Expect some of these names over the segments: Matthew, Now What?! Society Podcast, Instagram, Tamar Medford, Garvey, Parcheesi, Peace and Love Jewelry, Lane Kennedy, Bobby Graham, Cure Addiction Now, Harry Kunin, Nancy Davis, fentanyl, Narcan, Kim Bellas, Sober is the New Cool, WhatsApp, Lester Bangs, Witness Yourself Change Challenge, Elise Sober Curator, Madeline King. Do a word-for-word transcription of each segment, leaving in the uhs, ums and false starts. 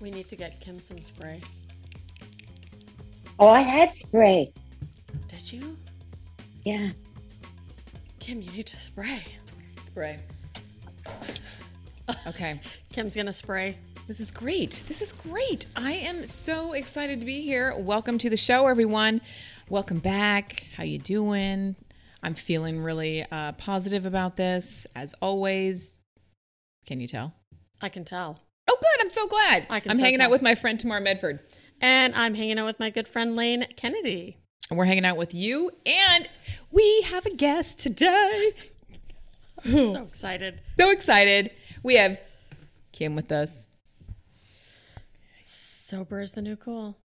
We need to get Kim some spray. Oh, I had spray. Did you? Yeah. Kim, you need to spray. Spray. Okay. Kim's gonna spray. This is great. This is great. I am so excited to be here. Welcome to the show, everyone. Welcome back. How you doing? I'm feeling really uh, positive about this, as always. Can you tell? I can tell. Oh, good. I'm so glad. I can I'm so hanging tell. out with my friend Tamar Medford. And I'm hanging out with my good friend Lane Kennedy. And we're hanging out with you. And we have a guest today. I'm so excited. So excited. We have Kim with us. Sober is the new cool.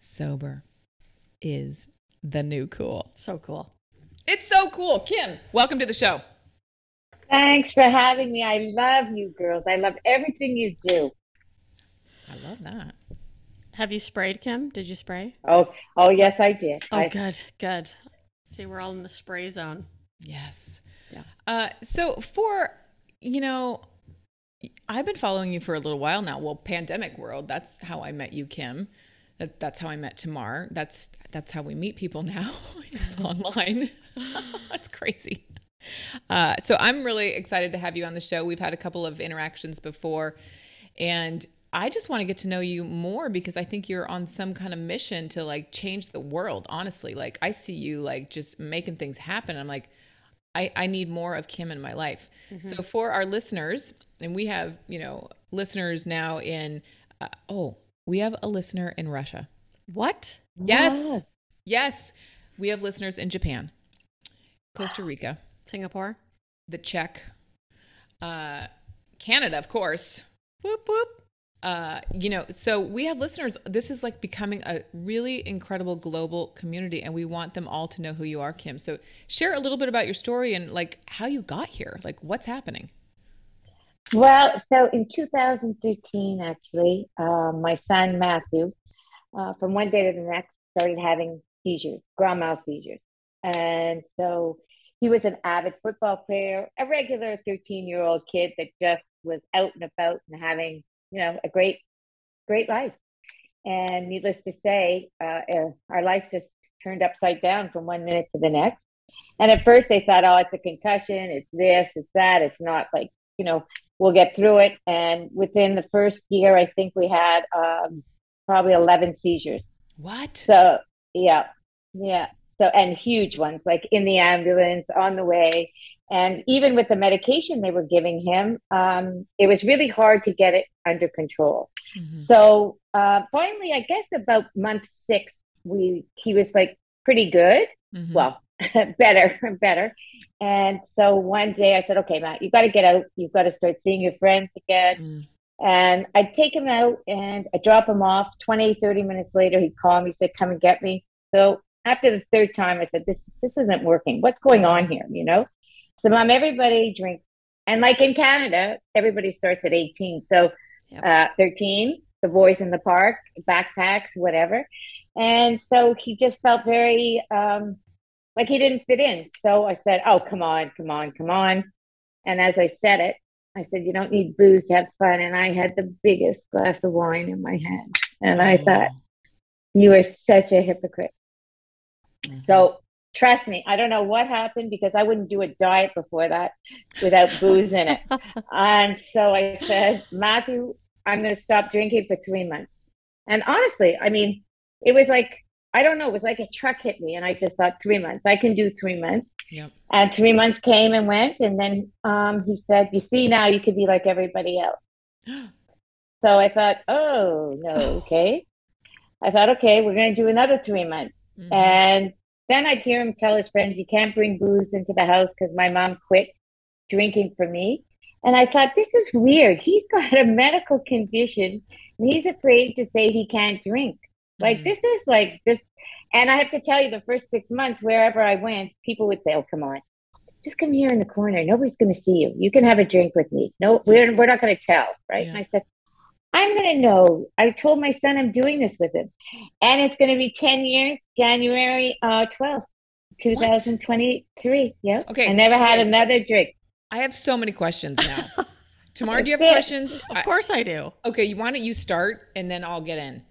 Sober is the new cool. So cool. It's so cool. Kim, welcome to the show. Thanks for having me. I love you girls. I love everything you do. I love that. Have you sprayed, Kim? Did you spray? Oh, oh yes, I did. Oh, I... good, good. See, we're all in the spray zone. Yes. Yeah. Uh, so for, you know... I've been following you for a little while now. Well, pandemic world, that's how I met you, Kim. That, that's how I met Tamar. That's that's how we meet people now. It's online. That's crazy. Uh, so I'm really excited to have you on the show. We've had a couple of interactions before, and I just want to get to know you more because I think you're on some kind of mission to like change the world, honestly. Like I see you like just making things happen. I'm like, I, I need more of Kim in my life. Mm-hmm. So for our listeners, and we have, you know, listeners now in, uh, oh, we have a listener in Russia. What? Yes. Wow. Yes. We have listeners in Japan, Costa Rica, Singapore, the Czech, uh, Canada, of course. Whoop, whoop. Uh, you know, so we have listeners. This is like becoming a really incredible global community, and we want them all to know who you are, Kim. So share a little bit about your story and like how you got here, like what's happening. Well, so in two thousand thirteen, actually, uh, my son, Matthew, uh, from one day to the next, started having seizures, grand mal seizures. And so he was an avid football player, a regular thirteen-year-old kid that just was out and about and having, you know, a great, great life. And needless to say, uh, our life just turned upside down from one minute to the next. And at first they thought, oh, it's a concussion, it's this, it's that, it's not like, you know, we'll get through it. And within the first year, I think we had um, probably eleven seizures. What? So, yeah. Yeah. So, and huge ones, like in the ambulance, on the way. And even with the medication they were giving him, um, it was really hard to get it under control. Mm-hmm. So uh, finally, I guess about month six, we he was like pretty good. Mm-hmm. Well, better, better. And so one day I said, okay, Matt, you got to get out. You've got to start seeing your friends again. Mm. And I'd take him out and I'd drop him off. twenty, thirty minutes later, he'd call me. He said, come and get me. So after the third time, I said, this this isn't working. What's going on here? You know? So Mom, everybody drinks. And like in Canada, everybody starts at eighteen. So yep. uh, thirteen, the boys in the park, backpacks, whatever. And so he just felt very... Um, Like he didn't fit in. So I said, oh, come on, come on, come on. And as I said it, I said, you don't need booze to have fun. And I had the biggest glass of wine in my hand. And I oh. thought, you are such a hypocrite. Mm-hmm. So trust me, I don't know what happened because I wouldn't do a diet before that without booze in it. And so I said, Matthew, I'm going to stop drinking for three months. And honestly, I mean, it was like, I don't know, it was like a truck hit me and I just thought three months, I can do three months. Yep. And three months came and went. And then um, he said, you see, now you could be like everybody else. So I thought, oh, no, okay. I thought, okay, we're going to do another three months. Mm-hmm. And then I'd hear him tell his friends, you can't bring booze into the house because my mom quit drinking for me. And I thought, this is weird. He's got a medical condition and he's afraid to say he can't drink. Like, mm-hmm. this is like just, and I have to tell you, the first six months, wherever I went, people would say, oh, come on, just come here in the corner. Nobody's going to see you. You can have a drink with me. No, we're, we're not going to tell. Right. Yeah. And I said, I'm going to know. I told my son I'm doing this with him. And it's going to be ten years, January uh, twelfth, two thousand twenty-three. What? Yeah. Okay. I never had another drink. I have so many questions now. Tamar, do you have questions? Of course I do. Okay, you why don't you start and then I'll get in.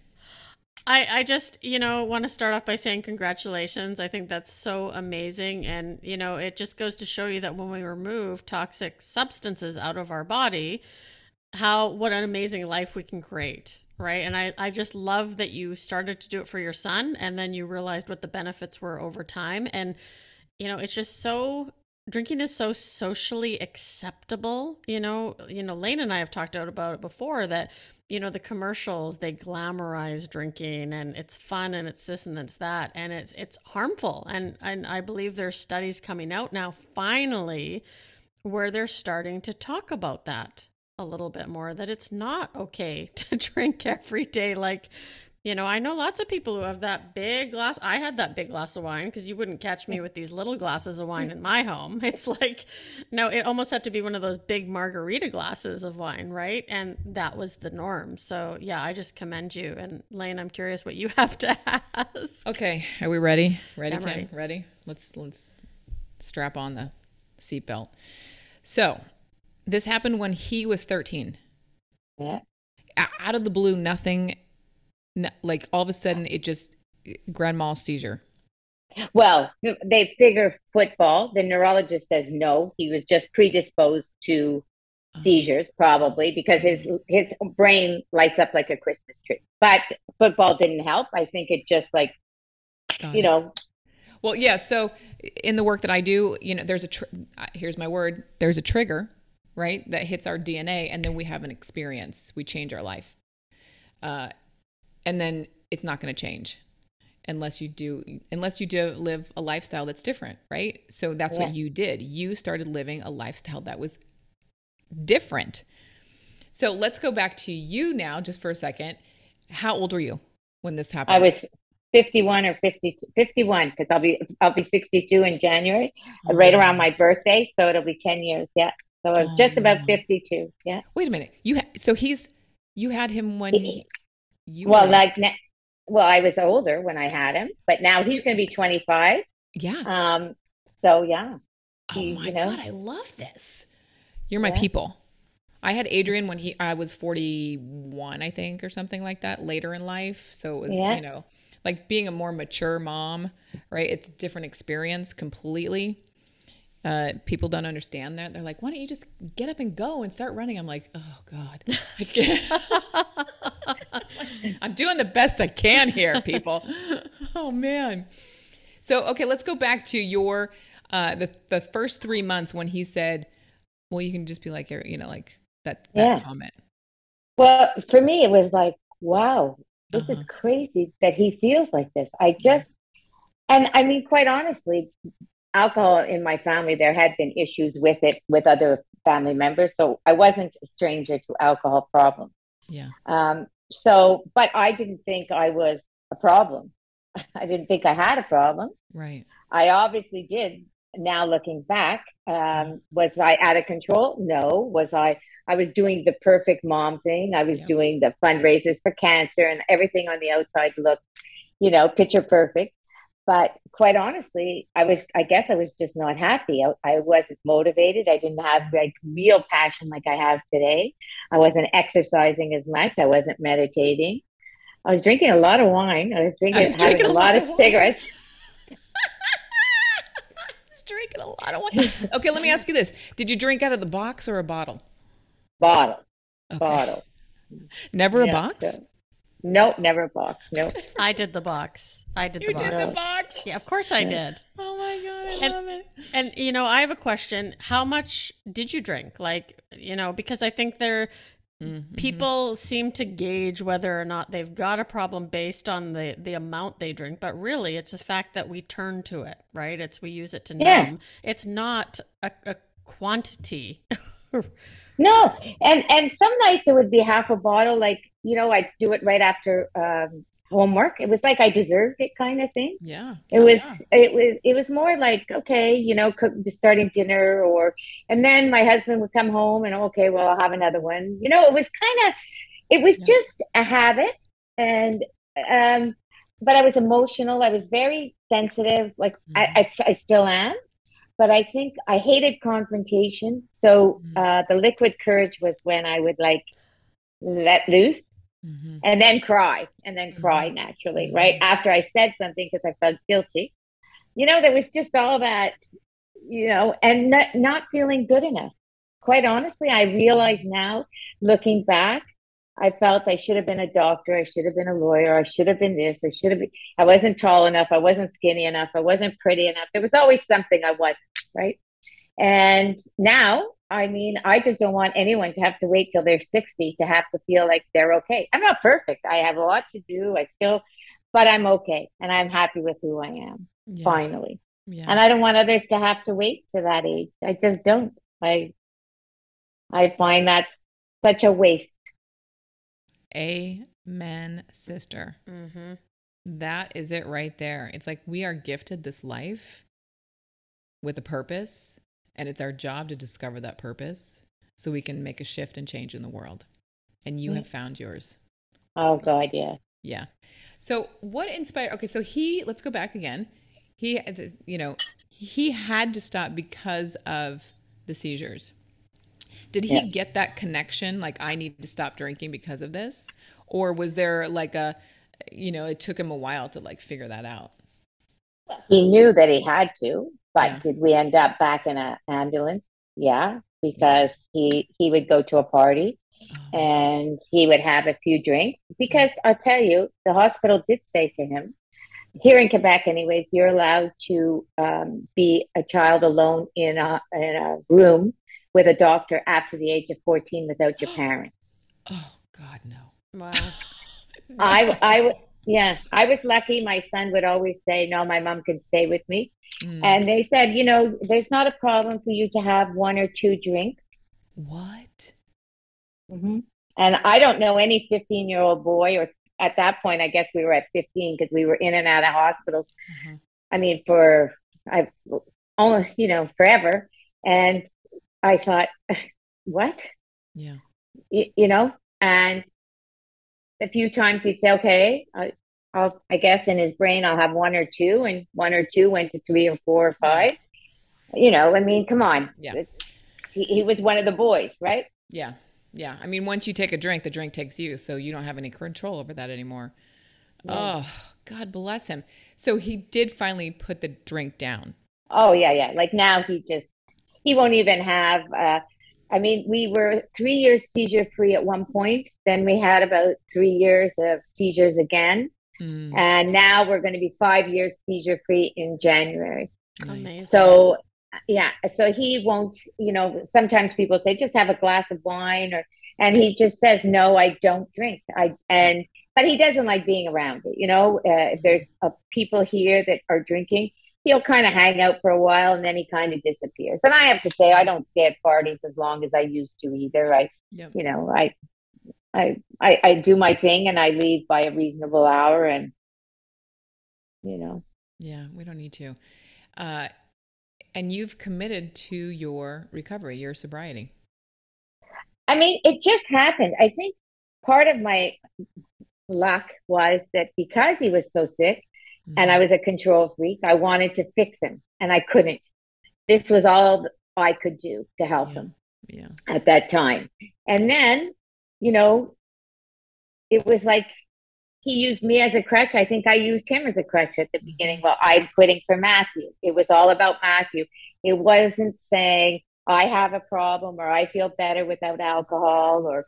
I, I just, you know, want to start off by saying congratulations. I think that's so amazing. And, you know, it just goes to show you that when we remove toxic substances out of our body, how, what an amazing life we can create, right? And I, I just love that you started to do it for your son and then you realized what the benefits were over time. And, you know, it's just so, drinking is so socially acceptable. You know, you know, Lane and I have talked out about it before that, you know, the commercials, they glamorize drinking and it's fun and it's this and it's that, and it's it's harmful. And, and I believe there's studies coming out now, finally, where they're starting to talk about that a little bit more, that it's not okay to drink every day. Like, you know, I know lots of people who have that big glass. I had that big glass of wine because you wouldn't catch me with these little glasses of wine in my home. It's like, no, it almost had to be one of those big margarita glasses of wine, right? And that was the norm. So yeah, I just commend you. And Lane, I'm curious what you have to ask. Okay. Are we ready? Ready, Kim? Ready. ready? Let's, let's strap on the seatbelt. So this happened when he was thirteen. Yeah. Out of the blue, nothing. No, like all of a sudden it just grand mal seizure. Well, they figure football. The neurologist says no, he was just predisposed to seizures probably because his his brain lights up like a Christmas tree. But football didn't help. I think it just like, Got you it. know. Well, yeah. So in the work that I do, you know, there's a, tr- here's my word, there's a trigger, right? That hits our D N A and then we have an experience. We change our life. Uh, And then it's not going to change unless you do, unless you do live a lifestyle that's different, right? So that's yeah. what you did. You started living a lifestyle that was different. So let's go back to you now just for a second. How old were you when this happened? I was fifty-one or fifty-two, fifty-one, because I'll be, I'll be sixty-two in January, oh. right around my birthday. So it'll be ten years. Yeah. So I was oh. just about fifty-two. Yeah. Wait a minute. You, ha- so he's, you had him when he, You well, were. like, well, I was older when I had him, but now he's going to be twenty-five. Yeah. Um. So yeah. Oh he, my you know, God, I love this. You're my yeah. people. I had Adrian when he, I was forty-one, I think, or something like that later in life. So it was, yeah. you know, like being a more mature mom, right? It's a different experience completely. Uh, people don't understand that. They're like, why don't you just get up and go and start running? I'm like, oh God, I can't. I'm doing the best I can here, people. Oh man. So, okay, let's go back to your, uh, the, the first three months when he said, well, you can just be like, you know, like that, that yeah. comment. Well, for me, it was like, wow, this uh-huh. is crazy that he feels like this. I just, and I mean, quite honestly, alcohol in my family, there had been issues with it with other family members. So I wasn't a stranger to alcohol problems. Yeah. Um, so, but I didn't think I was a problem. I didn't think I had a problem. Right. I obviously did. Now looking back, um, was I out of control? No. Was I, I was doing the perfect mom thing. I was yeah. doing the fundraisers for cancer and everything on the outside looked, you know, picture perfect. But quite honestly, I was, I guess I was just not happy. I, I wasn't motivated. I didn't have like real passion like I have today. I wasn't exercising as much. I wasn't meditating. I was drinking a lot of wine. I was drinking, I was drinking having a lot, lot of, of cigarettes. I was drinking a lot of wine. Okay, let me ask you this. Did you drink out of the box or a bottle? Bottle. Okay. Bottle. Never yeah, a box? So. Nope, never a box. Nope. I did the box. I did the box. You did the box? Yeah, of course I did. Oh my God, I love it. And, you know, I have a question. How much did you drink? Like, you know, because I think there, mm-hmm. people seem to gauge whether or not they've got a problem based on the, the amount they drink. But really, it's the fact that we turn to it, right? It's we use it to yeah. numb. It's not a, a quantity. No. And, and some nights it would be half a bottle. Like, you know, I'd do it right after um, homework. It was like, I deserved it kind of thing. Yeah. It was, yeah. it was, it was more like, okay, you know, cook, starting dinner or, and then my husband would come home and okay, well, I'll have another one. You know, it was kind of, it was yeah. just a habit. And, um, but I was emotional. I was very sensitive. Like mm-hmm. I, I, I still am. but I think I hated confrontation. So mm-hmm. uh, the liquid courage was when I would like let loose mm-hmm. and then cry and then mm-hmm. cry naturally, right? Mm-hmm. After I said something because I felt guilty. You know, there was just all that, you know, and not, not feeling good enough. Quite honestly, I realize now, looking back, I felt I should have been a doctor. I should have been a lawyer. I should have been this. I should have been, I wasn't tall enough. I wasn't skinny enough. I wasn't pretty enough. There was always something I wasn't, right? And now, I mean, I just don't want anyone to have to wait till they're sixty to have to feel like they're okay. I'm not perfect. I have a lot to do. I still, but I'm okay. And I'm happy with who I am, yeah. finally. Yeah. And I don't want others to have to wait to that age. I just don't. I, I find that's such a waste. Amen, sister. Mm-hmm. That is it right there. It's like we are gifted this life with a purpose, and it's our job to discover that purpose so we can make a shift and change in the world. And you mm-hmm. have found yours. Oh, God, yeah. Yeah. So what inspired, okay, so he, let's go back again. He, you know, he had to stop because of the seizures. Did he yeah. get that connection? Like, I need to stop drinking because of this? Or was there like a, you know, it took him a while to like figure that out? He knew that he had to, but yeah. did we end up back in an ambulance? Yeah. Because he, he would go to a party oh. and he would have a few drinks because I'll tell you, the hospital did say to him, here in Quebec anyways, you're allowed to um, be a child alone in a, in a room with a doctor after the age of fourteen without your parents. Oh God, no. Wow. I, I, yeah, I was lucky. My son would always say, no, my mom can stay with me. Mm. And they said, you know, there's not a problem for you to have one or two drinks. What? Mm-hmm. And I don't know any fifteen year old boy, or at that point, I guess we were at fifteen because we were in and out of hospitals. Mm-hmm. I mean, for, I've only, you know, forever. And I thought, what? Yeah. Y- you know, and a few times he'd say, okay, I, I'll, I guess in his brain, I'll have one or two, and one or two went to three or four or five. You know, I mean, come on. Yeah. He, he was one of the boys, right? Yeah. Yeah. I mean, once you take a drink, the drink takes you. So you don't have any control over that anymore. Yeah. Oh, God bless him. So he did finally put the drink down. Oh, yeah. Yeah. Like now he just, he won't even have, uh, I mean, we were three years seizure free at one point. Then we had about three years of seizures again. Mm. And now we're going to be five years seizure free in January. Amazing. So, yeah. So he won't, you know, sometimes people say, just have a glass of wine or, and he just says, no, I don't drink. I, and, but he doesn't like being around it. You know, uh, if there's uh, people here that are drinking, he'll kind of hang out for a while and then he kind of disappears. And I have to say, I don't stay at parties as long as I used to either. I, yep. you know, I, I, I, I do my thing and I leave by a reasonable hour and, you know. Yeah, we don't need to. Uh, and you've committed to your recovery, your sobriety. I mean, it just happened. I think part of my luck was that because he was so sick, and I was a control freak. I wanted to fix him and I couldn't. This was all I could do to help yeah. him yeah. at that time. And then, you know, it was like he used me as a crutch. I think I used him as a crutch at the mm-hmm. beginning. Well, I'm quitting for Matthew. It was all about Matthew. It wasn't saying I have a problem or I feel better without alcohol or,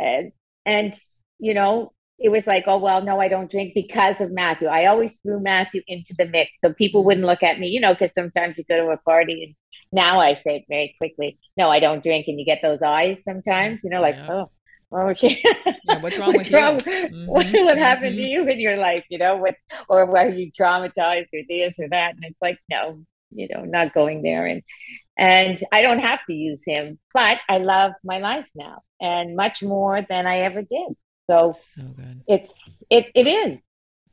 uh, and, you know, it was like, oh, well, no, I don't drink because of Matthew. I always threw Matthew into the mix. So people wouldn't look at me, you know, because sometimes you go to a party and now I say it very quickly, no, I don't drink. And you get those eyes sometimes, you know, like, yeah. oh, oh, okay. Yeah, what's wrong what's with wrong? you? Mm-hmm. What, what mm-hmm. happened to you in your life, you know, what, or were you traumatized or this or that? And it's like, no, you know, not going there. And, and I don't have to use him, but I love my life now and much more than I ever did. So, so good. it's, it, it is.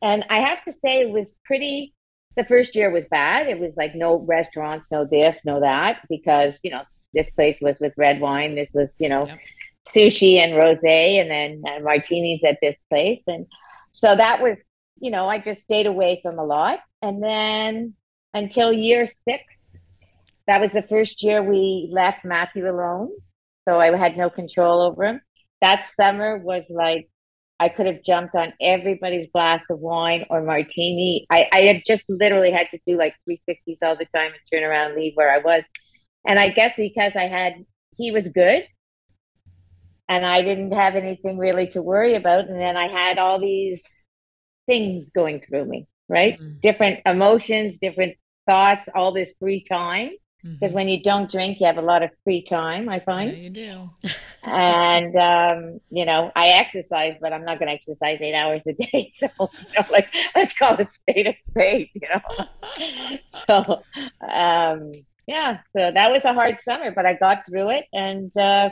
And I have to say it was pretty, the first year was bad. It was like no restaurants, no this, no that, because, you know, this place was with red wine. This was, you know, yep. sushi and rosé and then and martinis at this place. And so that was, you know, I just stayed away from a lot. And then until year six, That was the first year we left Matthew alone. So I had no control over him. That summer was like, I could have jumped on everybody's glass of wine or martini. I, I had just literally had to do like three sixties all the time and turn around and leave where I was. And I guess because I had, he was good and I didn't have anything really to worry about. And then I had all these things going through me, right? Mm-hmm. Different emotions, different thoughts, all this free time. Because mm-hmm. when you don't drink, you have a lot of free time, I find. Yeah, you do. And, um, you know, I exercise, but I'm not going to exercise eight hours a day. So, you know, like, let's call it spade a spade, you know. So, um, yeah, so that was a hard summer, but I got through it. And, uh,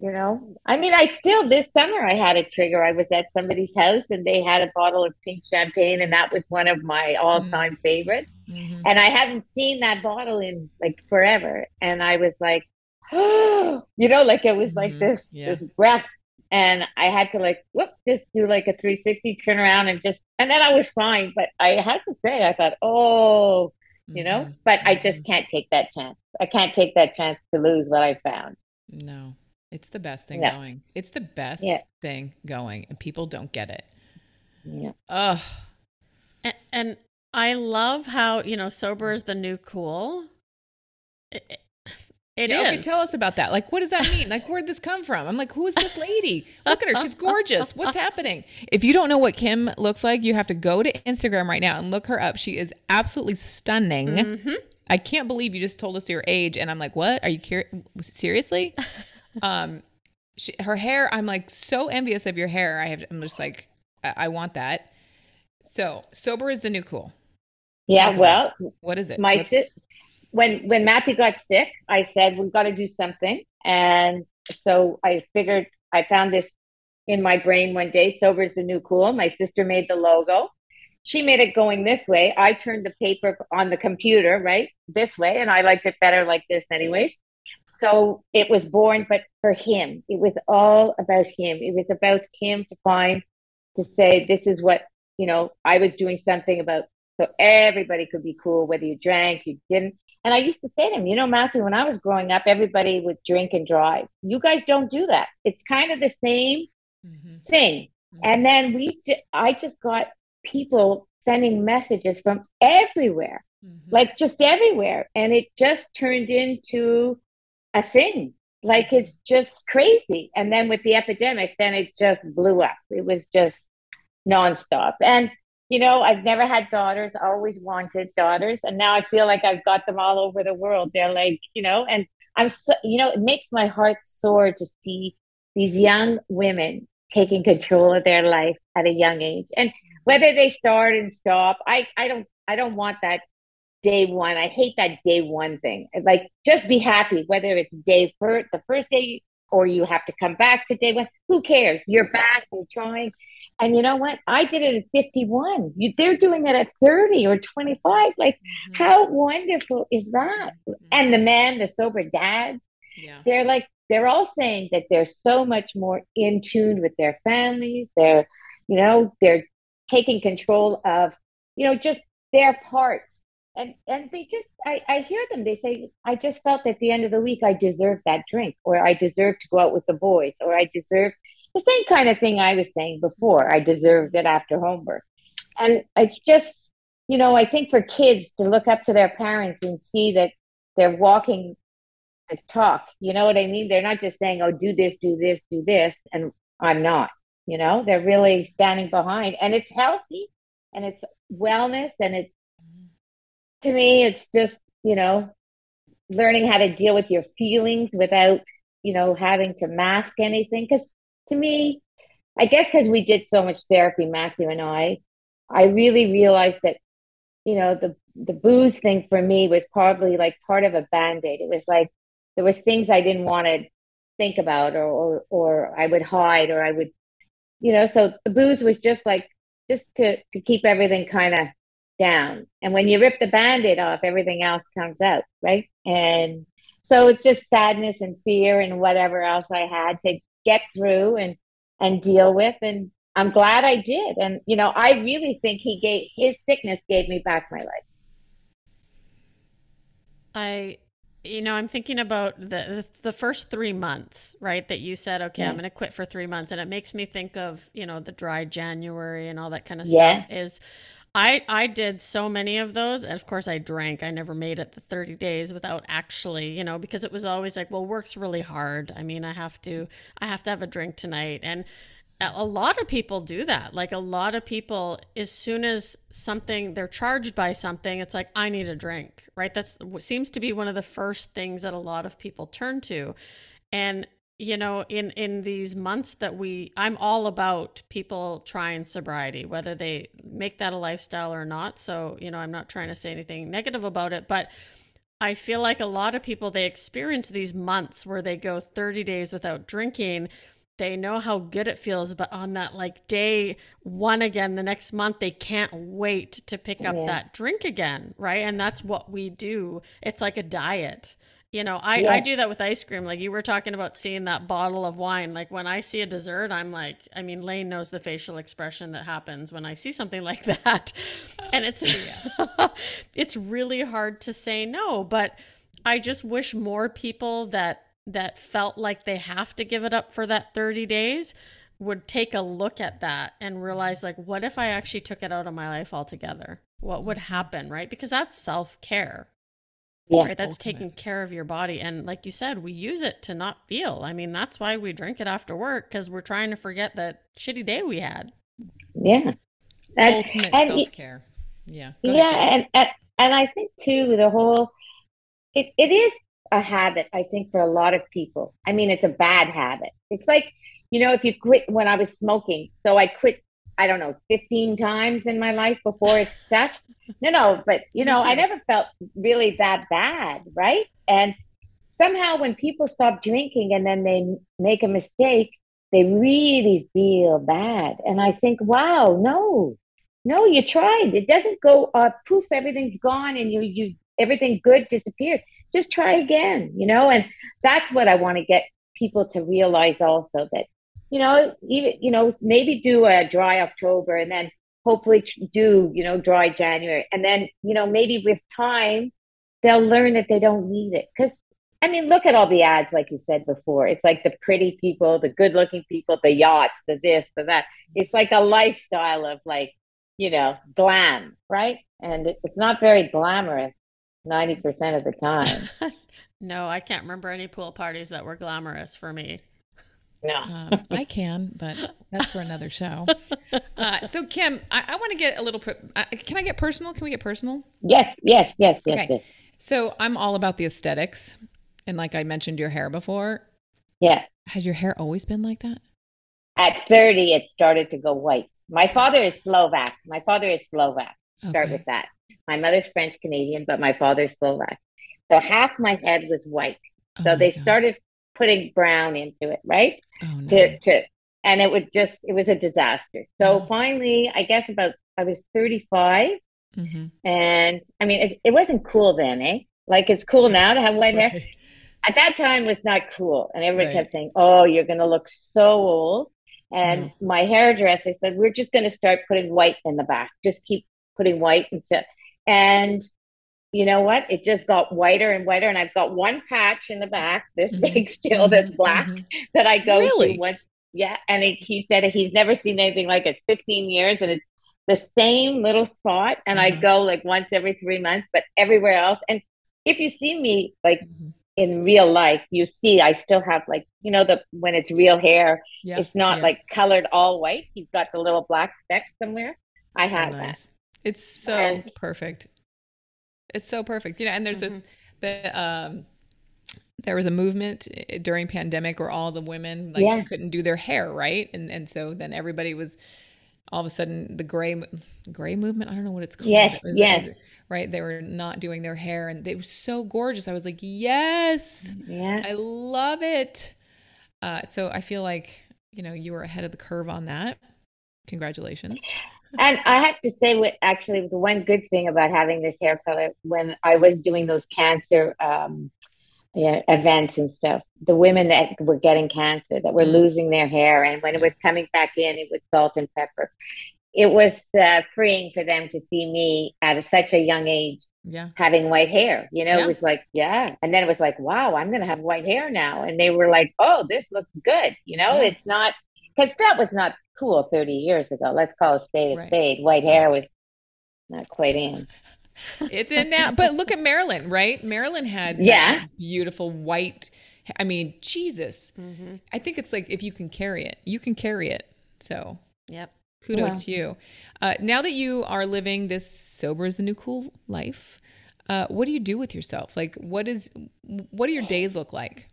you know, I mean, I still, this summer I had a trigger. I was at somebody's house and they had a bottle of pink champagne. And that was one of my all-time mm-hmm. favorites. Mm-hmm. And I haven't seen that bottle in like forever. And I was like, oh, you know, like it was mm-hmm. like this, yeah. this breath. And I had to like, whoop, just do like a three sixty turn around and just, and then I was fine. But I had to say, I thought, oh, you mm-hmm. know, but I just can't take that chance. I can't take that chance to lose what I found. No, it's the best thing no. going. It's the best yeah. thing going. And people don't get it. Yeah. Ugh. And, and I love how, you know, sober is the new cool. It, it yeah, is. Okay, tell us about that. Like, what does that mean? Like, where'd this come from? I'm like, who is this lady? Look at her. She's gorgeous. What's happening? If you don't know what Kim looks like, you have to go to Instagram right now and look her up. She is absolutely stunning. Mm-hmm. I can't believe you just told us your age. And I'm like, what? Are you cur- seriously? Um, she, her hair, I'm like so envious of your hair. I have, I'm just like, I, I want that. So sober is the new cool. Yeah. Talk well, what is it? My sis- when, when Matthew got sick, I said, we've got to do something. And so I figured, I found this in my brain one day, sober is the new cool. My sister made the logo. She made it going this way. I turned the paper on the computer, right? This way. And I liked it better like this anyways. So it was born, but for him, it was all about him. It was about him to find, to say, this is what, you know, I was doing something about. So everybody could be cool, whether you drank, you didn't. And I used to say to him, you know, Matthew, when I was growing up, everybody would drink and drive. You guys don't do that. It's kind of the same mm-hmm. thing. Mm-hmm. And then we, ju- I just got people sending messages from everywhere, mm-hmm. like just everywhere. And it just turned into a thing. Like it's just crazy. And then with the epidemic, then it just blew up. It was just nonstop. And, you know, I've never had daughters, always wanted daughters. And now I feel like I've got them all over the world. They're like, you know, and I'm so, you know, it makes my heart soar to see these young women taking control of their life at a young age. And whether they start and stop, I, I don't, I don't want that day one. I hate that day one thing. It's like, just be happy, whether it's day for the first day or you have to come back to day one, who cares? You're back, you're trying. And you know what? I did it at fifty-one. You, they're doing it at thirty or twenty-five. Like, mm-hmm. how wonderful is that? Mm-hmm. And the men, the sober dads, yeah. they're like, they're all saying that they're so much more in tune with their families. They're, you know, they're taking control of, you know, just their part. And and they just, I, I hear them, they say, I just felt at the end of the week, I deserved that drink, or I deserved to go out with the boys, or I deserved the same kind of thing I was saying before. I deserved it after homework. And it's just, you know, I think for kids to look up to their parents and see that they're walking the talk, you know what I mean? They're not just saying, oh, do this, do this, do this, and I'm not, you know? They're really standing behind. And it's healthy, and it's wellness, and it's, to me, it's just, you know, learning how to deal with your feelings without, you know, having to mask anything. Because to me, I guess because we did so much therapy, Matthew and I, I really realized that, you know, the, the booze thing for me was probably like part of a Band-Aid. It was like there were things I didn't want to think about or, or, or I would hide or I would, you know, so the booze was just like just to, to keep everything kind of down. And when you rip the Band-Aid off, everything else comes out, right? And so it's just sadness and fear and whatever else I had to get through and and deal with. And I'm glad I did. And you know, I really think he gave his sickness gave me back my life. I you know, I'm thinking about the the first three months, right? That you said, okay, mm. I'm going to quit for three months. And it makes me think of, you know, the dry January and all that kind of yeah. stuff is I, I did so many of those. And of course I drank. I never made it the thirty days without actually, you know, because it was always like, well, work's really hard. I mean, I have to, I have to have a drink tonight. And a lot of people do that. Like a lot of people, as soon as something, they're charged by something, it's like, I need a drink, right? That's seems to be one of the first things that a lot of people turn to. And, you know, in, in these months that we, I'm all about people trying sobriety, whether they make that a lifestyle or not. So, you know, I'm not trying to say anything negative about it, but I feel like a lot of people, they experience these months where they go thirty days without drinking. They know how good it feels, but on that like day one again, the next month, they can't wait to pick up yeah. that drink again, right? And that's what we do. It's like a diet. You know, I, yeah. I do that with ice cream. Like you were talking about seeing that bottle of wine. Like when I see a dessert, I'm like, I mean, Lane knows the facial expression that happens when I see something like that. And it's, yeah. it's really hard to say no, but I just wish more people that that felt like they have to give it up for that thirty days would take a look at that and realize like, what if I actually took it out of my life altogether? What would happen, right? Because that's self-care, yeah, right? That's ultimate. Taking care of your body. And like you said, we use it to not feel. I mean, that's why we drink it after work, because we're trying to forget that shitty day we had. Yeah. And, ultimate and self-care. It, yeah. Go yeah. Ahead. And, and I think too, the whole, it, it is, a habit, I think, for a lot of people. I mean, it's a bad habit. It's like, you know, if you quit when I was smoking, so I quit, I don't know, fifteen times in my life before it stuck. No, no, but you know, I never felt really that bad, right? And somehow when people stop drinking and then they make a mistake, they really feel bad. And I think, wow, no, no, you tried. It doesn't go uh, poof, everything's gone and you, you, everything good disappeared. Just try again, you know, and that's what I want to get people to realize also that, you know, even, you know, maybe do a dry October and then hopefully do, you know, dry January. And then, you know, maybe with time, they'll learn that they don't need it. Because, I mean, look at all the ads, like you said before. It's like the pretty people, the good looking people, the yachts, the this, the that. It's like a lifestyle of like, you know, glam, right? And it, it's not very glamorous ninety percent of the time. No, I can't remember any pool parties that were glamorous for me. No. um, I can, but that's for another show. Uh, so Kim, I, I want to get a little, uh, can I get personal? Can we get personal? Yes, yes, yes, yes, okay. yes. So I'm all about the aesthetics. And like I mentioned your hair before. Yeah. Has your hair always been like that? At thirty, it started to go white. My father is Slovak. My father is Slovak. Okay. Start with that. My mother's French Canadian, but my father's Slovak. So half my head was white. So oh they God. started putting brown into it, right? Oh, no. To to and it would just it was a disaster. So oh. finally, I guess about I was thirty-five, mm-hmm. and I mean it, it wasn't cool then, eh? Like it's cool now to have white right. hair. At that time, it was not cool, and everyone right. kept saying, "Oh, you're going to look so old." And mm-hmm. my hairdresser said, "We're just going to start putting white in the back. Just keep putting white into." And you know what? It just got whiter and whiter. And I've got one patch in the back, this mm-hmm. big still that's black mm-hmm. that I go really? to once. Yeah. And it, he said he's never seen anything like it. fifteen years and it's the same little spot. And mm-hmm. I go like once every three months, but everywhere else. And if you see me like mm-hmm. in real life, you see, I still have like, you know, the, when it's real hair, yeah. it's not yeah. like colored all white. He's got the little black speck somewhere. I so have nice. that. It's so and, perfect. It's so perfect. You know, and there's mm-hmm. this, the, um, there was a movement during pandemic where all the women like yeah. couldn't do their hair. Right. And, and so then everybody was all of a sudden the gray, gray movement. I don't know what it's called. Yes. It was, yes. It was, right. They were not doing their hair and they were so gorgeous. I was like, yes, yeah. I love it. Uh, so I feel like, you know, you were ahead of the curve on that. Congratulations. And I have to say, what actually the one good thing about having this hair color, when I was doing those cancer um, yeah, events and stuff, the women that were getting cancer, that were losing their hair, and when it was coming back in, it was salt and pepper. It was uh, freeing for them to see me at a, such a young age yeah. having white hair, you know, yeah. it was like, yeah. And then it was like, wow, I'm going to have white hair now. And they were like, oh, this looks good. You know, yeah. it's not, because that was not cool thirty years ago. Let's call a spade a spade. White hair was not quite in. It's in now. But look at Marilyn, right? Marilyn had yeah. beautiful white. I mean, Jesus. Mm-hmm. I think it's like, if you can carry it, you can carry it. So yep. kudos wow. to you. Uh, now that you are living this sober is the new cool life, uh, what do you do with yourself? Like, what is, what do your days look like?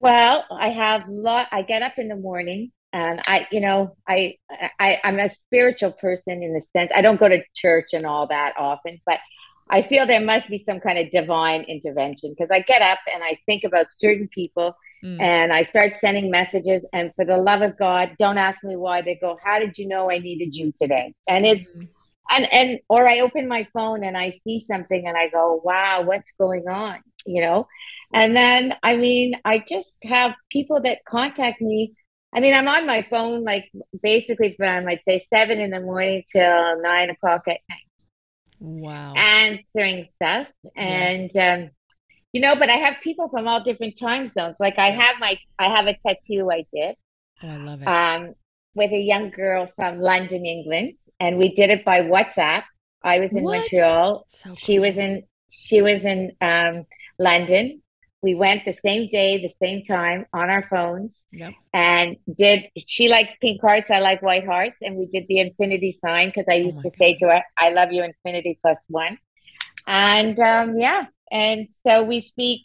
Well, I have lot. I get up in the morning. And I, you know, I, I, I'm a spiritual person in the sense, I don't go to church and all that often, but I feel there must be some kind of divine intervention, because I get up and I think about certain people mm. and I start sending messages, and for the love of God, don't ask me why. They go, how did you know I needed you today? And it's, mm. and, and, or I open my phone and I see something and I go, wow, what's going on? You know? And then, I mean, I just have people that contact me. I mean, I'm on my phone, like basically from, I'd say seven in the morning till nine o'clock at night. Wow. Answering stuff. And, yeah. um, you know, but I have people from all different time zones. Like I have my, I have a tattoo I did. Oh, I love it. Um, with a young girl from London, England. And we did it by WhatsApp. I was in what? Montreal. So cool. She was in, she was in um, London. We went the same day, the same time on our phones yep. and did, she likes pink hearts. I like white hearts. And we did the infinity sign, because I used oh to God. say to her, I love you infinity plus one. And um, yeah. And so we speak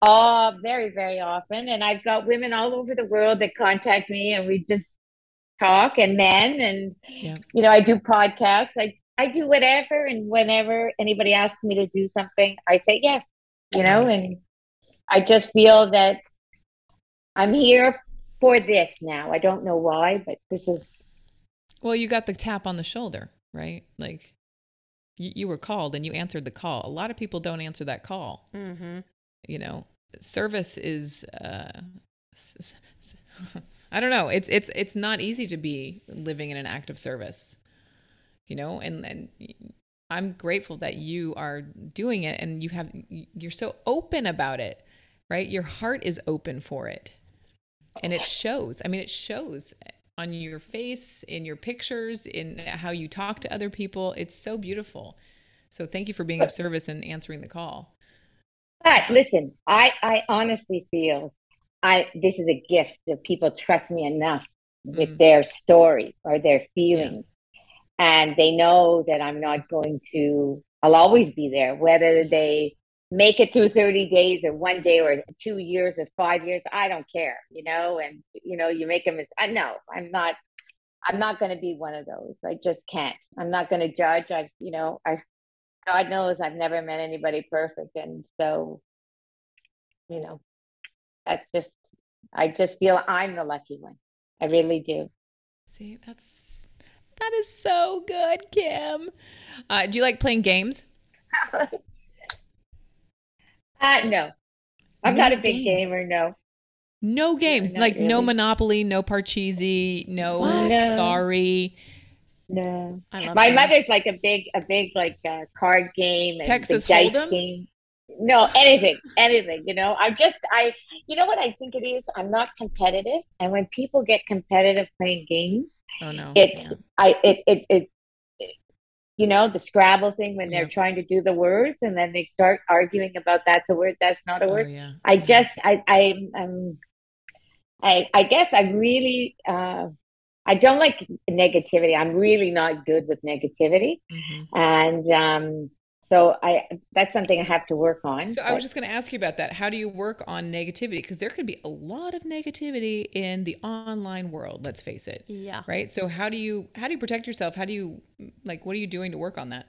all very, very often. And I've got women all over the world that contact me, and we just talk, and men, and, yep. you know, I do podcasts. I, I do whatever. And whenever anybody asks me to do something, I say yes, you know, and I just feel that I'm here for this now. I don't know why, but this is. Well, you got the tap on the shoulder, right? Like you, you were called and you answered the call. A lot of people don't answer that call. Mm-hmm. You know, service is, uh, I don't know. It's, it's, it's not easy to be living in an act of service, you know, and, and I'm grateful that you are doing it, and you have, you're so open about it. Right? Your heart is open for it. And it shows. I mean, it shows on your face, in your pictures, in how you talk to other people. It's so beautiful. So thank you for being of service and answering the call. But listen, I, I honestly feel I this is a gift that people trust me enough with mm. their story or their feelings. Yeah. And they know that I'm not going to, I'll always be there, whether they make it through thirty days or one day or two years or five years. I don't care, you know, and, you know, you make a mistake. I know I'm not, I'm not going to be one of those. I just can't, I'm not going to judge. I, you know, I, God knows I've never met anybody perfect. And so, you know, that's just, I just feel I'm the lucky one. I really do. See, that's, that is so good, Kim. Uh, do you like playing games? Uh, no, I'm no not a big games. gamer. No, no games yeah, like really. No Monopoly, no Parcheesi, no, no. Sorry. No, I love my games. Mother's like a big, a big like uh, card game, and Texas Hold'em. Game. No, anything, anything. You know, I just, I, you know what I think it is. I'm not competitive, and when people get competitive playing games, oh no, it's yeah. I, it, it, it. You know, the Scrabble thing when they're yep. trying to do the words and then they start arguing about that's a word, that's not a word. Oh, yeah. I just, I, I, um, I, I guess I really, uh, I don't like negativity. I'm really not good with negativity. Mm-hmm. And um, so I, that's something I have to work on. So but. I was just going to ask you about that. How do you work on negativity? Because there could be a lot of negativity in the online world, let's face it. Yeah. Right. So how do you, how do you protect yourself? How do you, like, what are you doing to work on that?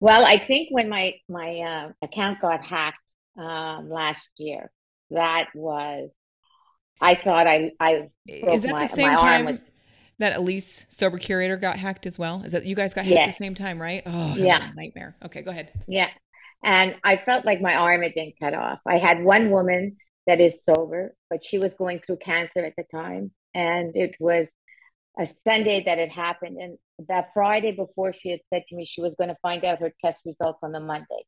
Well, I think when my, my uh, account got hacked um, last year, that was, I thought I, I, is that my, the same time was, that Elise Sober Curator got hacked as well? Is that you guys got hacked yeah. at the same time, right? Oh, yeah. Nightmare. Okay, go ahead. Yeah. And I felt like my arm had been cut off. I had one woman that is sober, but she was going through cancer at the time. And it was a Sunday that it happened. And that Friday before, she had said to me she was going to find out her test results on the Monday.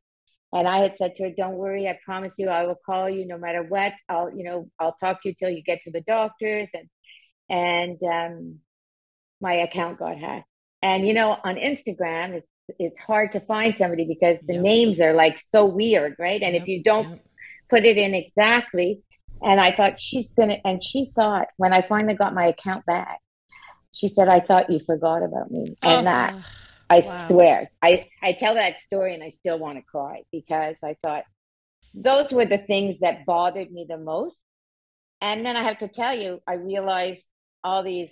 And I had said to her, don't worry, I promise you, I will call you no matter what. I'll, you know, I'll talk to you till you get to the doctors. And, and um, my account got hacked. And, you know, on Instagram, it's, it's hard to find somebody because the yep. names are like so weird, right? And yep, if you don't yep. put it in exactly, and I thought she's going to, and she thought when I finally got my account back, she said, I thought you forgot about me. Oh. And that, I wow. swear, I, I tell that story and I still want to cry because I thought those were the things that bothered me the most. And then I have to tell you, I realized all these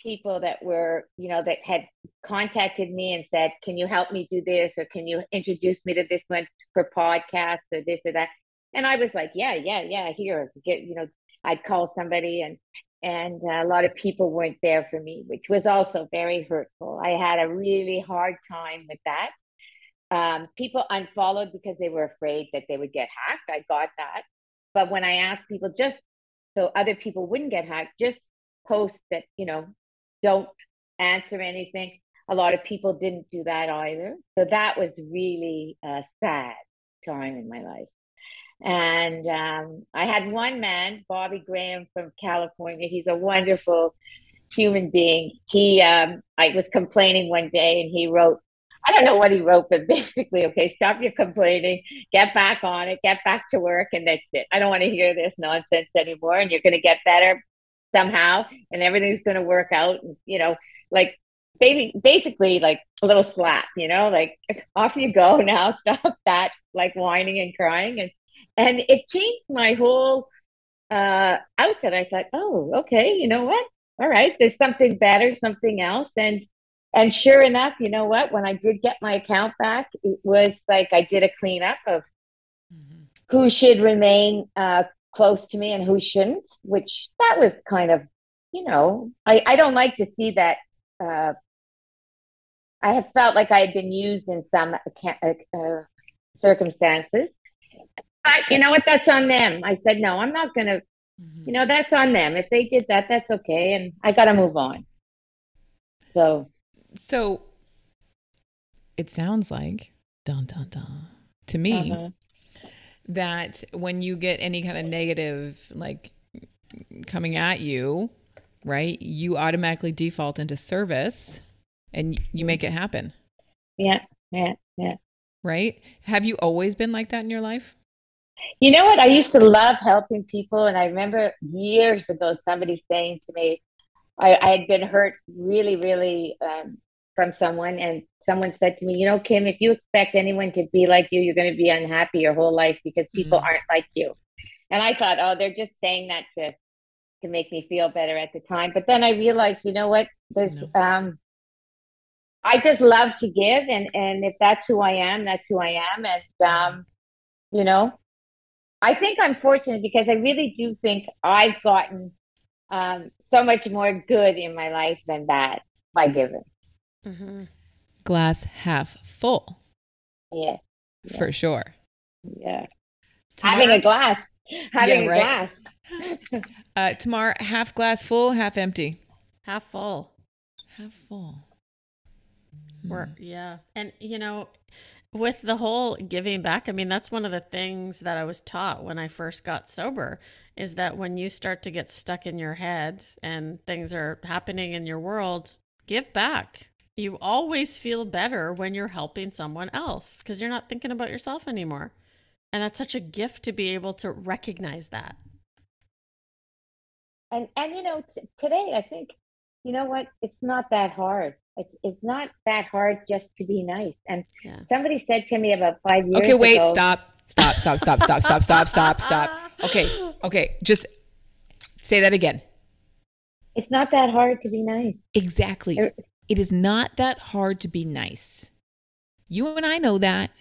people that were, you know, that had contacted me and said, can you help me do this? Or can you introduce me to this one for podcasts or this or that? And I was like, yeah, yeah, yeah, here, get, you know, I'd call somebody and, and a lot of people weren't there for me, which was also very hurtful. I had a really hard time with that. Um, people unfollowed because they were afraid that they would get hacked. I got that. But when I asked people just so other people wouldn't get hacked, just post that, you know, don't answer anything. A lot of people didn't do that either. So that was really a sad time in my life. And um, I had one man, Bobby Graham from California. He's a wonderful human being. He, um, I was complaining one day and he wrote, I don't know what he wrote, but basically, okay, stop your complaining, get back on it, get back to work. And that's it. I don't want to hear this nonsense anymore. And you're going to get better somehow. And everything's going to work out. And, you know, like baby, basically like a little slap, you know, like off you go now, stop that, like whining and crying. And And it changed my whole uh, outfit. I thought, oh, okay, you know what? All right, there's something better, something else. And and sure enough, you know what? When I did get my account back, it was like I did a cleanup of mm-hmm. who should remain uh, close to me and who shouldn't, which that was kind of, you know, I, I don't like to see that. Uh, I have felt like I had been used in some uh, circumstances. But you know what? That's on them. I said, no, I'm not going to, mm-hmm. you know, that's on them. If they did that, that's okay. And I got to move on. So, so it sounds like dun, dun, dun, to me uh-huh. that when you get any kind of negative, like coming at you, right, you automatically default into service and you make it happen. Yeah. Yeah. Yeah. Right. Have you always been like that in your life? You know what? I used to love helping people. And I remember years ago, somebody saying to me, I, I had been hurt really, really um, from someone. And someone said to me, you know, Kim, if you expect anyone to be like you, you're going to be unhappy your whole life because people mm-hmm. aren't like you. And I thought, oh, they're just saying that to, to make me feel better at the time. But then I realized, you know what? There's, no. um, I just love to give. And, and if that's who I am, that's who I am. And, um, you know, I think I'm fortunate because I really do think I've gotten um, so much more good in my life than bad by giving. Mm-hmm. Glass half full. Yeah. yeah. For sure. Yeah. Tamar, having a glass. Having yeah, right. a glass. uh, Tamar, half glass full, half empty. Half full. Half full. Hmm. We're, yeah. And, you know, with the whole giving back, I mean, that's one of the things that I was taught when I first got sober is that when you start to get stuck in your head and things are happening in your world, give back. You always feel better when you're helping someone else because you're not thinking about yourself anymore. And that's such a gift to be able to recognize that. And, and you know, t- today, I think, you know what? It's not that hard. It's, it's not that hard just to be nice. And yeah. somebody said to me about five years ago. Okay, wait, ago, stop, stop, stop, stop, stop, stop, stop, stop, stop. Okay, okay, just say that again. It's not that hard to be nice. Exactly. It, it is not that hard to be nice. You and I know that.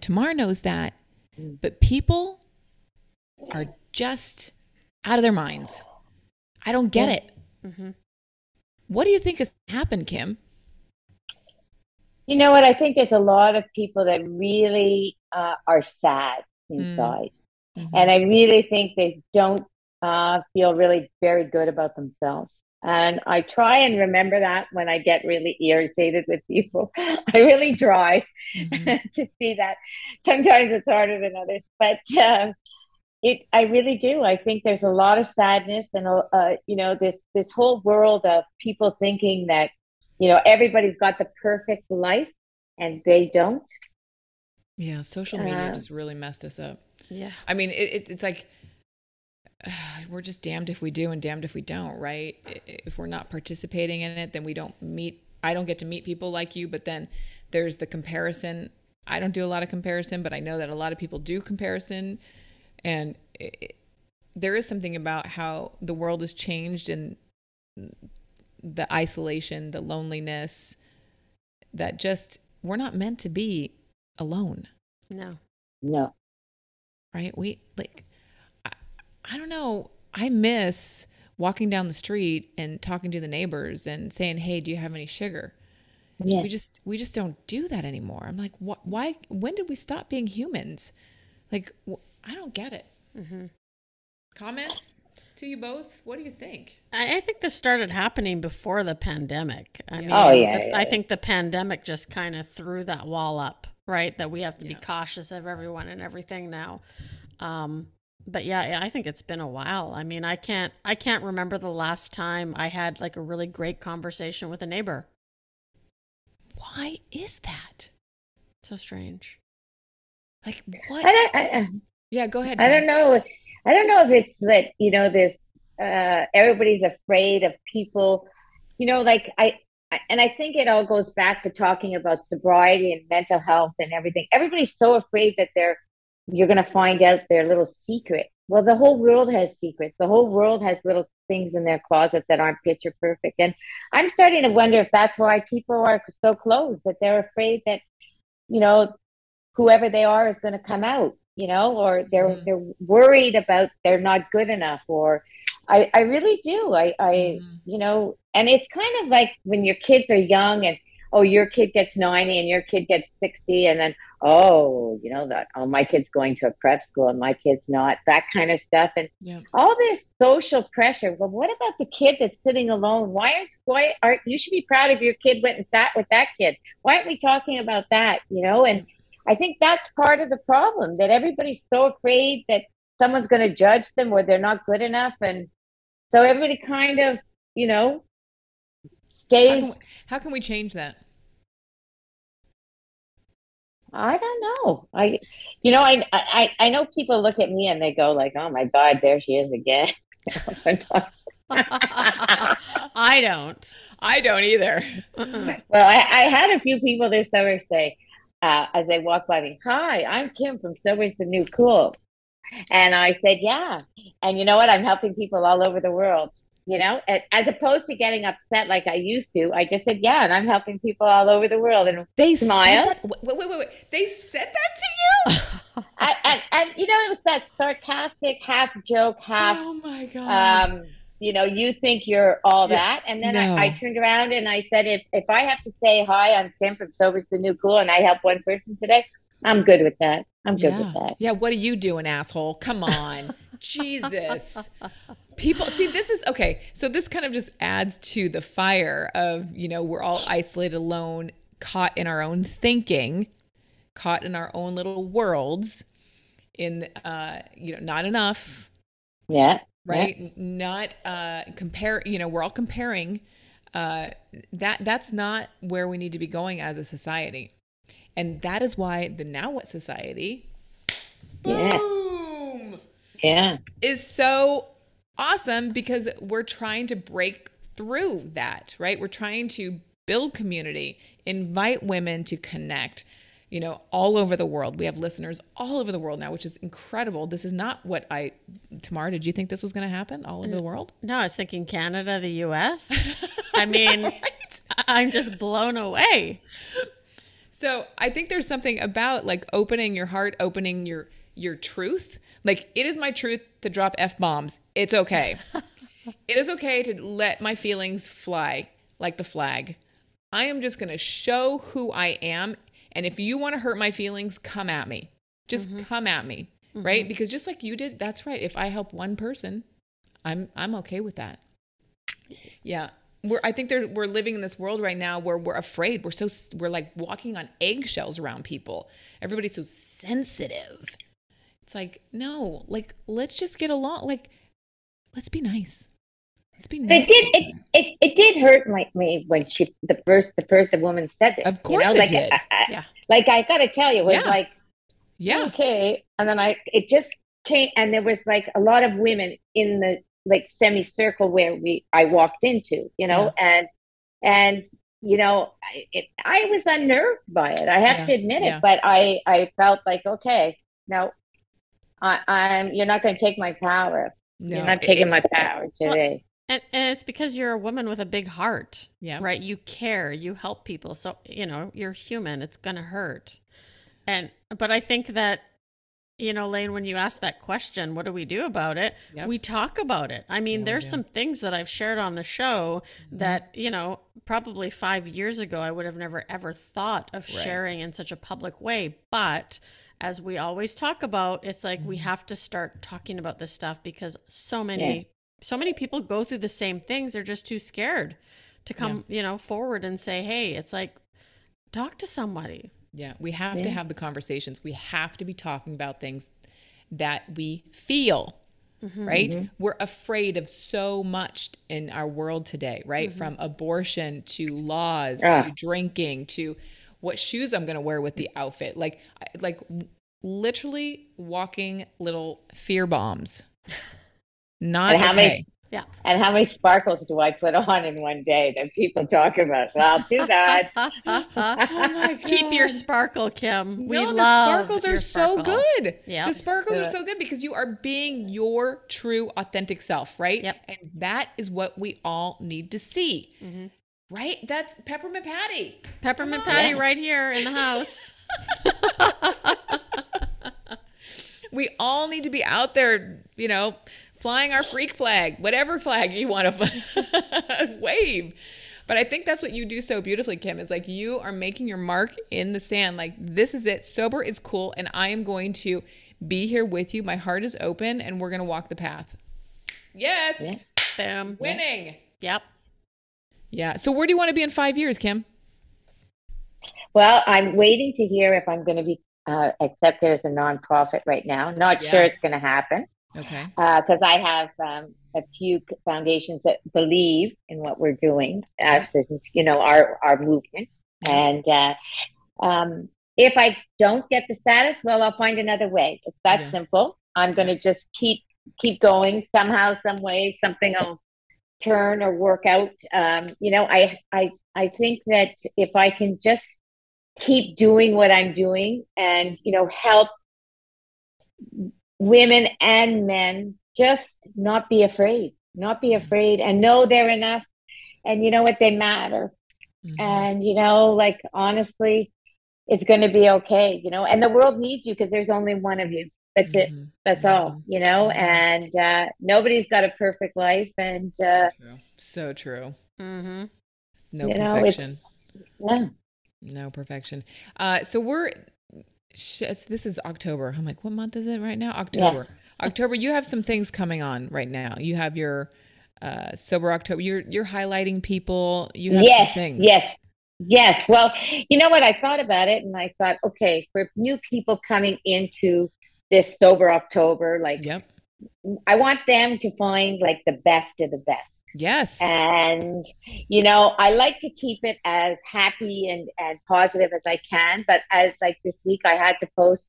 Tamar knows that. But people are just out of their minds. I don't get yeah. it. Mm-hmm. What do you think has happened, Kim? You know what? I think there's a lot of people that really uh, are sad inside. Mm-hmm. And I really think they don't uh, feel really very good about themselves. And I try and remember that when I get really irritated with people. I really try mm-hmm. to see that. Sometimes it's harder than others, but uh, it. I really do. I think there's a lot of sadness, and uh, you know, this this whole world of people thinking that, you know, everybody's got the perfect life, and they don't. Yeah, social media uh, just really messed us up. Yeah, I mean, it, it, it's like. We're just damned if we do and damned if we don't, right? If we're not participating in it, then we don't meet. I don't get to meet people like you, but then there's the comparison. I don't do a lot of comparison, but I know that a lot of people do comparison. And it, it, there is something about how the world has changed and the isolation, the loneliness, that just, we're not meant to be alone. No. No. Right? We like... I don't know. I miss walking down the street and talking to the neighbors and saying, "Hey, do you have any sugar?" Yes. We just we just don't do that anymore. I'm like, wh- why? When did we stop being humans? Like, wh- I don't get it. Mm-hmm. Comments to you both. What do you think? I, I think this started happening before the pandemic. I yeah. mean, oh, yeah, the, yeah, I think the pandemic just kind of threw that wall up, right? That we have to yeah. be cautious of everyone and everything now. Um, But yeah, I think it's been a while. I mean, I can't, I can't remember the last time I had like a really great conversation with a neighbor. Why is that? So strange. Like what? I don't, I, yeah, go ahead. I Pam. don't know. I don't know if it's that, you know, this, uh, everybody's afraid of people, you know, like I, and I think it all goes back to talking about sobriety and mental health and everything. Everybody's so afraid that they're, you're going to find out their little secret. Well, the whole world has secrets. The whole world has little things in their closet that aren't picture perfect. And I'm starting to wonder if that's why people are so closed, that they're afraid that, you know, whoever they are is going to come out, you know, or they're mm. they're worried about they're not good enough. Or I, I really do. I, I mm. you know, and it's kind of like when your kids are young and, oh, your kid gets ninety and your kid gets sixty. And then, oh, you know, that, oh, my kid's going to a prep school and my kid's not, that kind of stuff. And yeah. all this social pressure. Well, what about the kid that's sitting alone? Why aren't, why aren't, you should be proud if your kid went and sat with that kid. Why aren't we talking about that? You know, and I think that's part of the problem, that everybody's so afraid that someone's going to judge them or they're not good enough. And so everybody kind of, you know, stays. How can we, how can we change that? I don't know. I, you know, I, I, I know people look at me and they go like, "Oh my God, there she is again." I don't. I don't either. Uh-uh. Well, I, I had a few people this summer say, uh, as they walked by me, "Hi, I'm Kim from Sober is the New Cool," and I said, "Yeah." And you know what? I'm helping people all over the world. You know, as opposed to getting upset like I used to, I just said, yeah, and I'm helping people all over the world. And they smile. Said that? Wait, wait, wait, wait. They said that to you? I, and, and, you know, it was that sarcastic half joke, half, oh my God. Um, you know, you think you're all that. And then no. I, I turned around and I said, if, if I have to say, hi, I'm Kim from Sober's the New Cool, and I help one person today, I'm good with that. I'm good yeah. with that. Yeah. What are you doing, asshole? Come on. Jesus. People see this is okay. So this kind of just adds to the fire of, you know, we're all isolated, alone, caught in our own thinking, caught in our own little worlds, in, uh, you know, not enough. Yeah. Right. Yeah. Not, uh, compare, you know, we're all comparing, uh, that that's not where we need to be going as a society. And that is why the Now What? Society. Yeah. Boom. Yeah. Is so awesome, because we're trying to break through that, right? We're trying to build community, invite women to connect, you know, all over the world. We have listeners all over the world now, which is incredible. This is not what I, Tamar, did you think this was going to happen all over the world? No, I was thinking Canada, the U S. I mean, yeah, right? I'm just blown away. So I think there's something about like opening your heart, opening your, your truth. Like, it is my truth to drop F-bombs. It's okay. It is okay to let my feelings fly like the flag. I am just going to show who I am. And if you want to hurt my feelings, come at me. Just mm-hmm. come at me, mm-hmm. right? Because just like you did, that's right. If I help one person, I'm I'm okay with that. Yeah. We're, I think there, we're living in this world right now where we're afraid. We're so, we're like walking on eggshells around people. Everybody's so sensitive. It's like, no, like, let's just get along. Like, let's be nice. Let's be nice. It did, it, it, it did hurt my, me when she, the first, the first, the woman said it. Of course you know? it like, did. I, I, yeah. Like, I got to tell you, it was yeah. like, yeah. okay. And then I, it just came, and there was like a lot of women in the, like semicircle where we I walked into, you know, yeah. and and you know I, it, I was unnerved by it. I have yeah. to admit yeah. it, but I I felt like, okay, now I, I'm you're not going to take my power. No, you're not taking it, my power today. Well, and, and it's because you're a woman with a big heart, yeah, right? You care, you help people, so you know you're human. It's going to hurt, and but I think that. You know, Lane, when you ask that question, what do we do about it? Yep. We talk about it. I mean, yeah, there's yeah. some things that I've shared on the show mm-hmm. that, you know, probably five years ago, I would have never, ever thought of right. sharing in such a public way. But as we always talk about, it's like mm-hmm. we have to start talking about this stuff because so many, yeah. so many people go through the same things. They're just too scared to come, yeah. you know, forward and say, hey, it's like, talk to somebody. Yeah, we have yeah. to have the conversations. We have to be talking about things that we feel, mm-hmm, right? Mm-hmm. We're afraid of so much in our world today, right? Mm-hmm. From abortion to laws, ah. to drinking, to what shoes I'm going to wear with the outfit. Like, like literally walking little fear bombs. Not and how okay. many, yeah. And how many sparkles do I put on in one day that people talk about? Well, too bad. Oh keep your sparkle, Kim. We no, love the sparkles are sparkle. so good. Yeah. The sparkles good. are so good because you are being your true, authentic self, right? Yep. And that is what we all need to see, mm-hmm. right? That's Peppermint Patty. Peppermint oh, Patty yeah. right here in the house. We all need to be out there, you know, flying our freak flag, whatever flag you want to wave. But I think that's what you do so beautifully, Kim. It's like you are making your mark in the sand. Like, this is it. Sober is cool. And I am going to be here with you. My heart is open and we're going to walk the path. Yes. Yeah. Boom. Winning. Yep. Yeah. So where do you want to be in five years, Kim? Well, I'm waiting to hear if I'm going to be uh, accepted as a nonprofit right now. Not yeah. sure it's going to happen. Okay. Because uh, I have um, a few foundations that believe in what we're doing, as you know, our our movement. And uh, um, if I don't get the status, well, I'll find another way. It's that yeah. simple. I'm going to just keep keep going somehow, some way. Something will turn or work out. Um, you know, I I I think that if I can just keep doing what I'm doing, and you know, help women and men just not be afraid, not be afraid and know they're enough. And you know what? They matter. Mm-hmm. And, you know, like, honestly, it's going to be okay, you know, and the world needs you because there's only one of you. That's mm-hmm. it. That's yeah. all, you know, and uh, nobody's got a perfect life. And uh, so true. So true. Mm-hmm. It's no you perfection. Know, it's, yeah. No perfection. Uh, so we're, This is October. I'm like, what month is it right now? October. Yeah. October. You have some things coming on right now. You have your uh, Sober October. You're you're highlighting people. You have yes, some things. Yes. Yes. Well, you know what? I thought about it, and I thought, okay, for new people coming into this Sober October, like, yep. I want them to find like the best of the best. Yes. And, you know, I like to keep it as happy and, and positive as I can. But as like this week, I had to post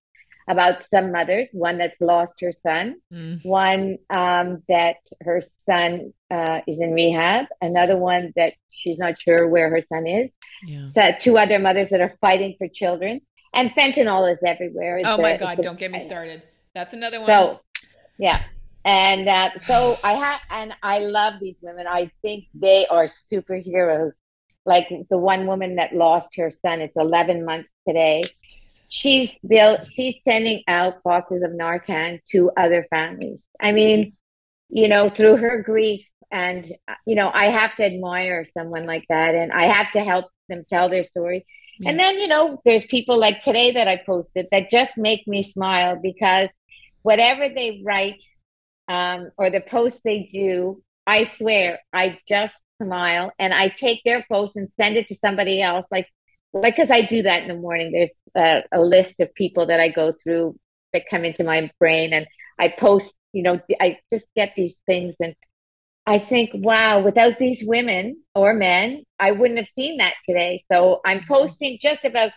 about some mothers, one that's lost her son, mm. one um, that her son uh, is in rehab, another one that she's not sure where her son is, yeah. so two other mothers that are fighting for children. And fentanyl is everywhere. It's oh, my a, God. Don't a, get me started. That's another one. So, yeah. And uh, so I have, and I love these women. I think they are superheroes. Like the one woman that lost her son, it's eleven months today. Jesus. She's built, she's sending out boxes of Narcan to other families. I mean, you know, through her grief, and, you know, I have to admire someone like that, and I have to help them tell their story. Yeah. And then, you know, there's people like today that I posted that just make me smile because whatever they write, Um, or the posts they do, I swear, I just smile, and I take their posts and send it to somebody else. Like, like, cause I do that in the morning. There's a, a list of people that I go through that come into my brain, and I post, you know, I just get these things. And I think, wow, without these women or men, I wouldn't have seen that today. So I'm posting just about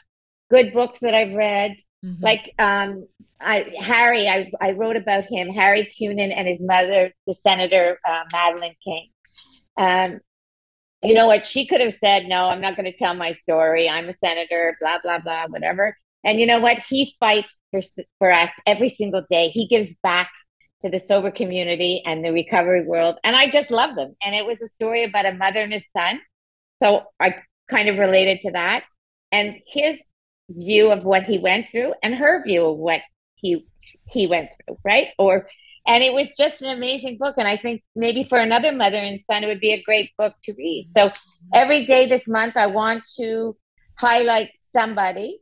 good books that I've read. Mm-hmm. Like, um, I, Harry, I, I wrote about him, Harry Kunin, and his mother, the Senator, uh, Madeline King. Um, you know what? She could have said, no, I'm not going to tell my story. I'm a senator, blah, blah, blah, whatever. And you know what? He fights for, for us every single day. He gives back to the sober community and the recovery world. And I just love them. And it was a story about a mother and a son. So I kind of related to that. And his view of what he went through and her view of what he he went through, right? Or, and it was just an amazing book. And I think maybe for another mother and son, it would be a great book to read. So every day this month, I want to highlight somebody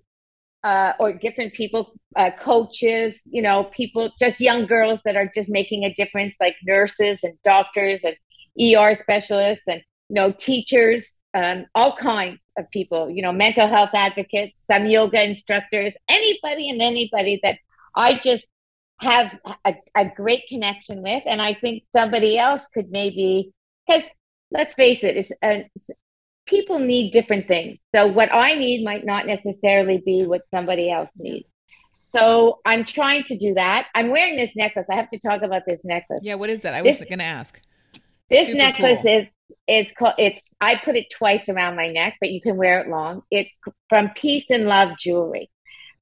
uh, or different people, uh, coaches, you know, people, just young girls that are just making a difference, like nurses and doctors and E R specialists and, you know, teachers, um, all kinds of people, you know, mental health advocates, some yoga instructors, anybody and anybody that I just have a, a great connection with. And I think somebody else could maybe, because let's face it, it's, uh, people need different things. So what I need might not necessarily be what somebody else needs. So I'm trying to do that. I'm wearing this necklace. I have to talk about this necklace. Yeah. What is that? I was going to ask. This Super necklace cool. is, It's called, it's, I put it twice around my neck, but you can wear it long. It's from Peace and Love Jewelry.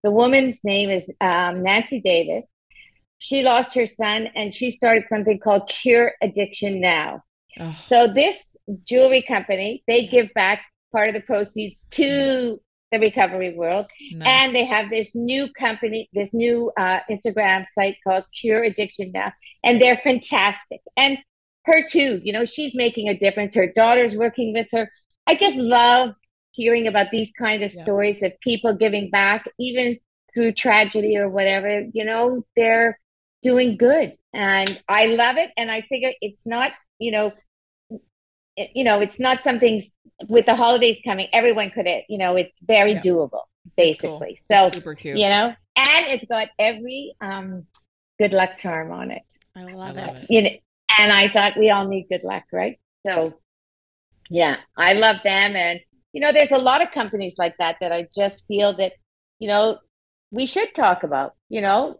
The woman's name is um, Nancy Davis. She lost her son and she started something called Cure Addiction Now. Oh. So this jewelry company, they give back part of the proceeds to the recovery world. Nice. And they have this new company, this new uh, Instagram site called Cure Addiction Now. And they're fantastic. And her too, you know, she's making a difference. Her daughter's working with her. I just love hearing about these kind of yeah. stories of people giving back, even through tragedy or whatever, you know, they're doing good. And I love it. And I figure it's not, you know, it, you know, it's not something with the holidays coming, everyone could, you know, it's very yeah. doable, basically. It's cool. So, super cute. You know, and it's got every um, good luck charm on it. I love, I love it. it. You know, and I thought we all need good luck, right? So, yeah, I love them. And, you know, there's a lot of companies like that that I just feel that, you know, we should talk about, you know.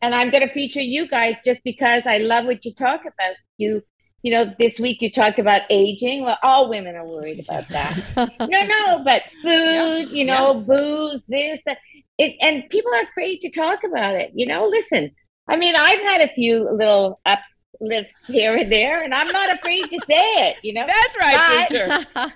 And I'm going to feature you guys just because I love what you talk about. You, you know, this week you talked about aging. Well, all women are worried about that. no, no, but food, yeah, you know, yeah. booze, this, that. It, and people are afraid to talk about it. You know, listen, I mean, I've had a few little ups. Lives here and there, and I'm not afraid to say it, you know. That's right, but sister.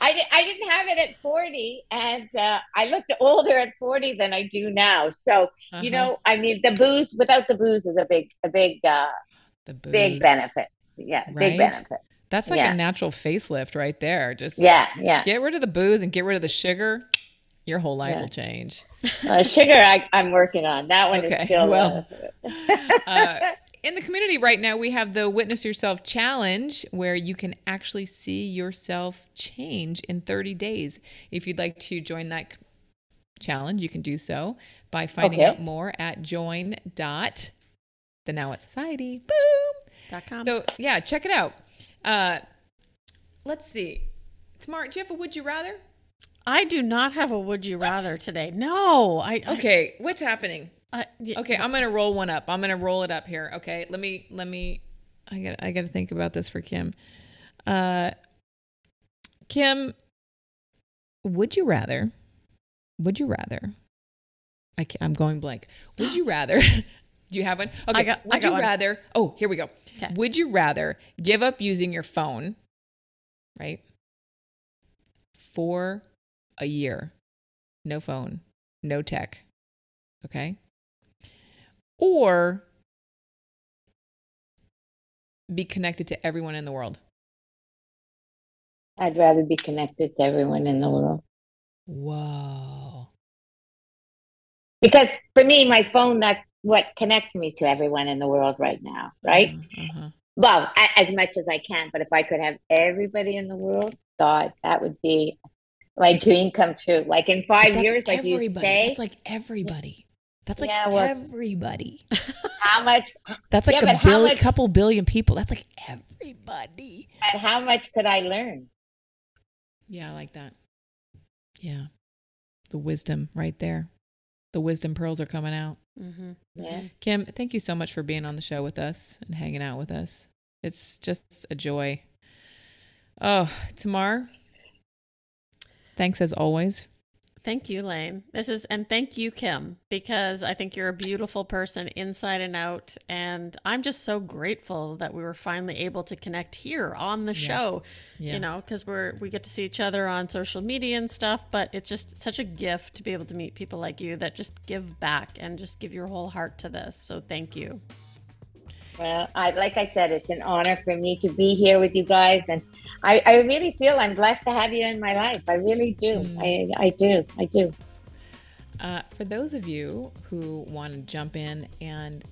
I, I didn't have it at forty, and uh, I looked older at forty than I do now. So, uh-huh. you know, I mean, the booze, without the booze is a big, a big, uh, the big benefit. Yeah, right? Big benefit. That's like yeah. a natural facelift right there. Just yeah, yeah. get rid of the booze and get rid of the sugar. Your whole life yeah. will change. Uh, sugar, I, I'm working on. That one okay. is still... Well, uh, in the community right now, we have the Witness Yourself Challenge, where you can actually see yourself change in thirty days. If you'd like to join that challenge, you can do so by finding okay. out more at join dot the now what society boom dot com. So yeah, check it out. Uh, let's see. Tamar, do you have a would you rather? I do not have a would you what? rather today. No. I Okay, I, what's happening? Uh, yeah. Okay, I'm gonna roll one up. I'm gonna roll it up here. Okay, let me let me. I got I got to think about this for Kim. Uh, Kim, would you rather? Would you rather? I I'm going blank. Would you rather? Do you have one? Okay. I got, would I got you one. rather? Oh, here we go. Okay. Would you rather give up using your phone, right, for a year? No phone, no tech. Okay. Or be connected to everyone in the world. I'd rather be connected to everyone in the world. Whoa. Because for me, my phone, that's what connects me to everyone in the world right now, right? Uh-huh. well, I, as much as I can, but if I could have everybody in the world, God, that would be my dream come true. Like in five years, like you say. That's like everybody. That's like yeah, well, everybody. How much? That's like yeah, a billion, much, couple billion people. That's like everybody. And how much could I learn? Yeah, I like that. Yeah. The wisdom right there. The wisdom pearls are coming out. Mm-hmm. Yeah. Kim, thank you so much for being on the show with us and hanging out with us. It's just a joy. Oh, Tamar, thanks as always. Thank you, Lane. This is, and thank you, Kim, because I think you're a beautiful person inside and out. And I'm just so grateful that we were finally able to connect here on the yeah. show, yeah. you know, because we're, we get to see each other on social media and stuff, but it's just such a gift to be able to meet people like you that just give back and just give your whole heart to this. So thank you. Well, I, like I said, it's an honor for me to be here with you guys. And I, I really feel I'm blessed to have you in my life. I really do. Mm. I, I do. I do. Uh, for those of you who want to jump in and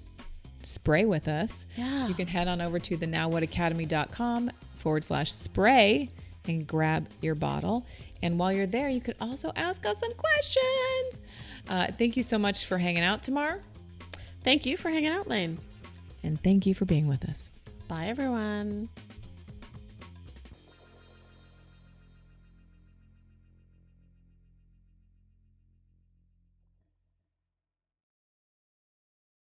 spray with us, yeah. you can head on over to the nowwhatacademy.com forward slash spray and grab your bottle. And while you're there, you could also ask us some questions. Uh, thank you so much for hanging out, Tamar. Thank you for hanging out, Lane. And thank you for being with us. Bye, everyone.